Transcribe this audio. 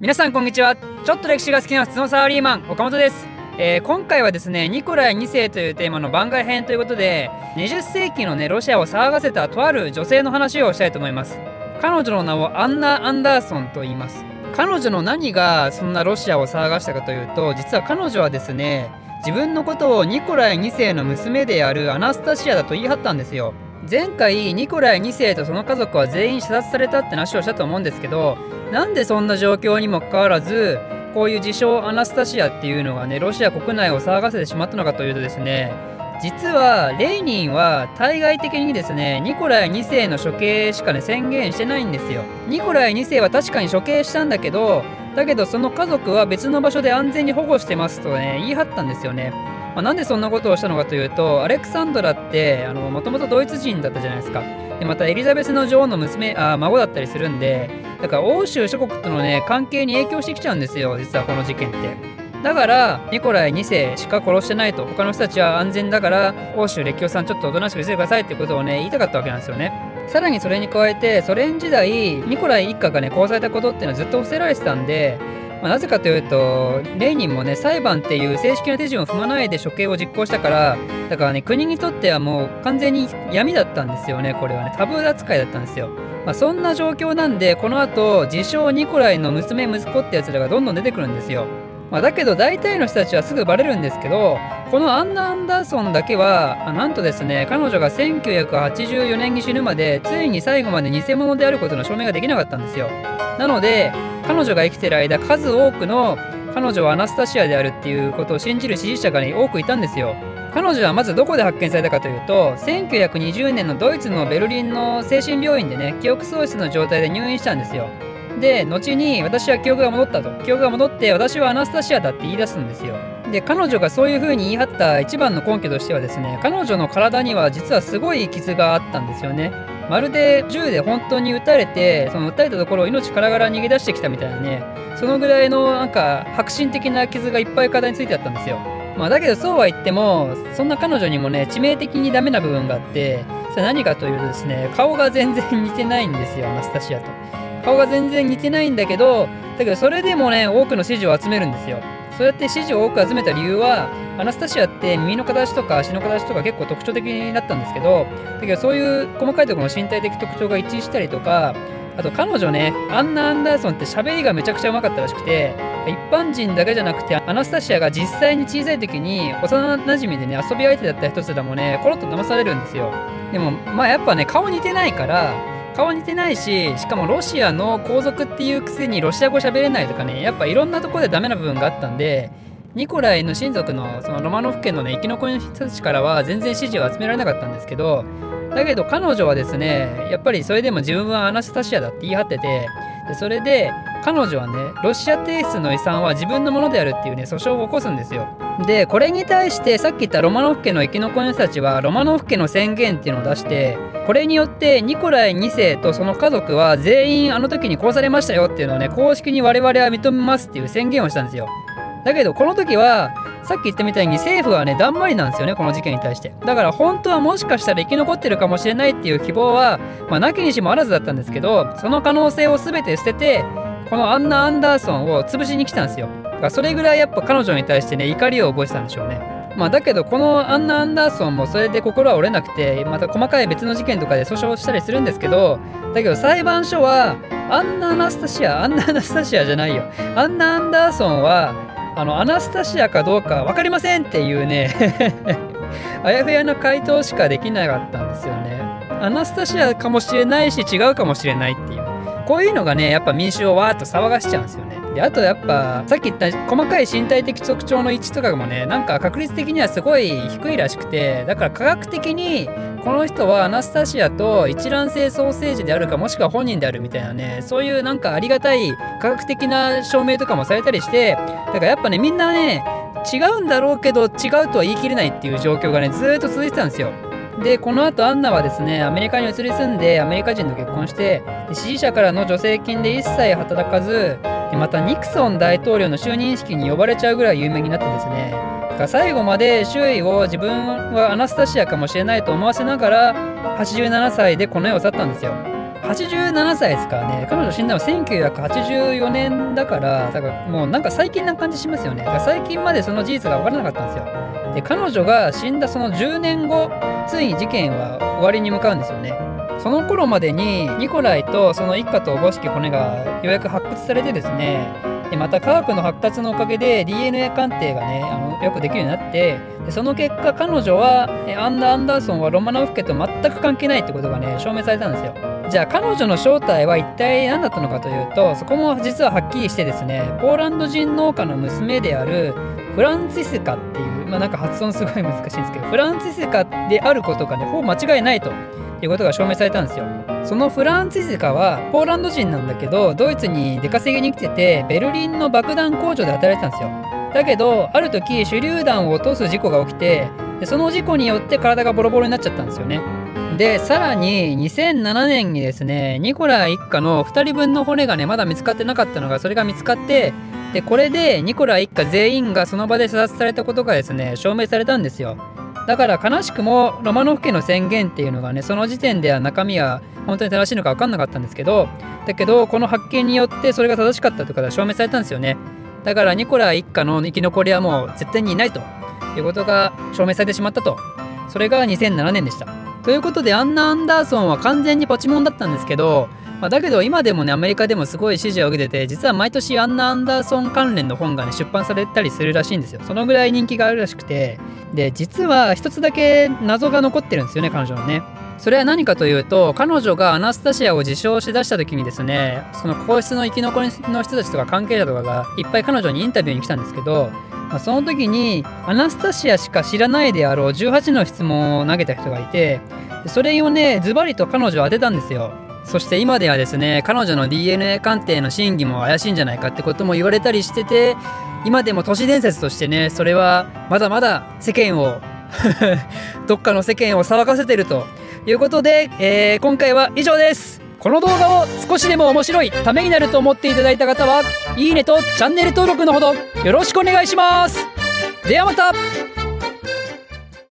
皆さんこんにちは。ちょっと歴史が好きな普通のサラリーマン岡本です。今回はですね、ニコライ2世というテーマの番外編ということで、20世紀のね、ロシアを騒がせたとある女性の話をしたいと思います。彼女の名をアンナ・アンダーソンと言います。彼女の何がそんなロシアを騒がしたかというと、実は彼女はですね、自分のことをニコライ2世の娘であるアナスタシアだと言い張ったんですよ。前回ニコライ2世とその家族は全員射殺されたって話をしたと思うんですけど、なんでそんな状況にもかかわらず、こういう自称アナスタシアっていうのがね、ロシア国内を騒がせてしまったのかというとですね、実はレーニンは対外的にですね、ニコライ2世の処刑しかね、宣言してないんですよ。ニコライ2世は確かに処刑したんだけど、その家族は別の場所で安全に保護してますとね、言い張ったんですよね。なんでそんなことをしたのかというと、アレクサンドラってもともとドイツ人だったじゃないですか。でまたエリザベスの女王の孫だったりするんで、だから欧州諸国とのね、関係に影響してきちゃうんですよ、実はこの事件って。だからニコライ2世しか殺してないと、他の人たちは安全だから欧州列強さんちょっとおとなしくしてくださいってことをね、言いたかったわけなんですよね。さらにそれに加えて、ソ連時代ニコライ一家がね、殺されたことっていうのはずっと伏せられてたんで、なぜかというと、レーニンもね、裁判っていう正式な手順を踏まないで処刑を実行したから、だからね、国にとってはもう完全に闇だったんですよね。これはね、タブー扱いだったんですよ。そんな状況なんで、この後自称ニコライの娘息子ってやつらがどんどん出てくるんですよ。だけど大体の人たちはすぐバレるんですけど、このアンナ・アンダーソンだけはなんとですね、彼女が1984年に死ぬまで、ついに最後まで偽物であることの証明ができなかったんですよ。なので彼女が生きてる間、数多くの彼女はアナスタシアであるっていうことを信じる支持者が、ね、多くいたんですよ。彼女はまずどこで発見されたかというと、1920年のドイツのベルリンの精神病院でね、記憶喪失の状態で入院したんですよ。で後に、私は記憶が戻ったと、記憶が戻って私はアナスタシアだって言い出すんですよ。で彼女がそういう風に言い張った一番の根拠としてはですね、彼女の体には実はすごい傷があったんですよね。まるで銃で本当に撃たれて、その撃たれたところを命からがら逃げ出してきたみたいなね、そのぐらいのなんか迫真的な傷がいっぱい体についてあったんですよ。だけどそうは言っても、そんな彼女にもね、致命的にダメな部分があって、それ何かというとですね、顔が全然似てないんですよ、アナスタシアと。顔が全然似てないんだけど、それでもね、多くの支持を集めるんですよ。そうやって支持を多く集めた理由は、アナスタシアって耳の形とか足の形とか結構特徴的になったんですけど、そういう細かいところの身体的特徴が一致したりとか、あと彼女ね、アンナ・アンダーソンって喋りがめちゃくちゃうまかったらしくて、一般人だけじゃなくて、アナスタシアが実際に小さい時に幼なじみでね、遊び相手だった人たちでもね、コロッと騙されるんですよ。でもやっぱね、顔似てないから、顔似てないし、しかもロシアの皇族っていうくせにロシア語喋れないとかね、やっぱいろんなところでダメな部分があったんで、ニコライの親族のそのロマノフ家のね、生き残りの人たちからは全然支持を集められなかったんですけど、だけど彼女はですね、やっぱりそれでも自分はアナスタシアだって言い張ってて、それで彼女はね、ロシア帝室の遺産は自分のものであるっていうね、訴訟を起こすんですよ。でこれに対して、さっき言ったロマノフ家の生き残りの人たちはロマノフ家の宣言っていうのを出して、これによってニコライ2世とその家族は全員あの時に殺されましたよっていうのをね、公式に我々は認めますっていう宣言をしたんですよ。だけどこの時はさっき言ったみたいに、政府はね、だんまりなんですよね、この事件に対して。だから本当はもしかしたら生き残ってるかもしれないっていう希望は、なきにしもあらずだったんですけど、その可能性を全て捨てて、このアンナ・アンダーソンを潰しに来たんですよ。だからそれぐらいやっぱ彼女に対してね、怒りを覚えてたんでしょうね。だけどこのアンナ・アンダーソンもそれで心は折れなくて、また細かい別の事件とかで訴訟したりするんですけど、だけど裁判所はアンナ・アンダーソンはアナスタシアかどうか分かりませんっていうねあやふやな回答しかできなかったんですよね。アナスタシアかもしれないし、違うかもしれないっていう、こういうのがね、やっぱ民衆をわーっと騒がしちゃうんですよね。であとやっぱさっき言った細かい身体的特徴の位置とかもね、なんか確率的にはすごい低いらしくて、だから科学的にこの人はアナスタシアと一卵性双生児であるか、もしくは本人であるみたいなね、そういうなんかありがたい科学的な証明とかもされたりして、だからやっぱね、みんなね、違うんだろうけど違うとは言い切れないっていう状況がね、ずーっと続いてたんですよ。でこの後アンナはですね、アメリカに移り住んでアメリカ人と結婚して、支持者からの助成金で一切働かず、またニクソン大統領の就任式に呼ばれちゃうぐらい有名になってですね、だから最後まで周囲を自分はアナスタシアかもしれないと思わせながら、87歳でこの世を去ったんですよ。87歳ですからね。彼女死んだの1984年だから、もうなんか最近な感じしますよね。だから最近までその事実が分からなかったんですよ。で、彼女が死んだその10年後、ついに事件は終わりに向かうんですよね。その頃までにニコライとその一家とおぼしき骨がようやく発掘されてですね、でまた科学の発達のおかげで DNA 鑑定がねよくできるようになって、でその結果彼女はアンダーソンはロマノフ家と全く関係ないってことがね証明されたんですよ。じゃあ彼女の正体は一体何だったのかというと、そこも実ははっきりしてですね、ポーランド人農家の娘であるフランツィスカっていう、まあなんか発音すごい難しいんですけど、フランツィスカであることがねほぼ間違いないということが証明されたんですよ。そのフランツィスカはポーランド人なんだけど、ドイツに出稼ぎに来てて、ベルリンの爆弾工場で働いてたんですよ。だけどある時手榴弾を落とす事故が起きて、でその事故によって体がボロボロになっちゃったんですよね。でさらに2007年にですね、ニコラ一家の2人分の骨がねまだ見つかってなかったのが、それが見つかって、でこれでニコラ一家全員がその場で射殺されたことがですね証明されたんですよ。だから悲しくもロマノフ家の宣言っていうのがね、その時点では中身は本当に正しいのか分かんなかったんですけど、だけどこの発見によってそれが正しかったということが証明されたんですよね。だからニコラ一家の生き残りはもう絶対にいないということが証明されてしまったと。それが2007年でした。ということでアンダーソンは完全にポチモンだったんですけど、だけど今でもねアメリカでもすごい支持を受けてて、実は毎年アンダーソン関連の本がね出版されたりするらしいんですよ。そのぐらい人気があるらしくて、で実は一つだけ謎が残ってるんですよね、彼女のね。それは何かというと、彼女がアナスタシアを自称しだした時にですね、その皇室の生き残りの人たちとか関係者とかがいっぱい彼女にインタビューに来たんですけど、その時にアナスタシアしか知らないであろう18の質問を投げた人がいて、それをねズバリと彼女を当てたんですよ。そして今ではですね、彼女の DNA 鑑定の真偽も怪しいんじゃないかってことも言われたりしてて、今でも都市伝説としてね、それはまだまだ世間をどっかの世間を騒がせてるということで、今回は以上です。この動画を少しでも面白い、ためになると思っていただいた方はいいねとチャンネル登録のほどよろしくお願いします。ではまた。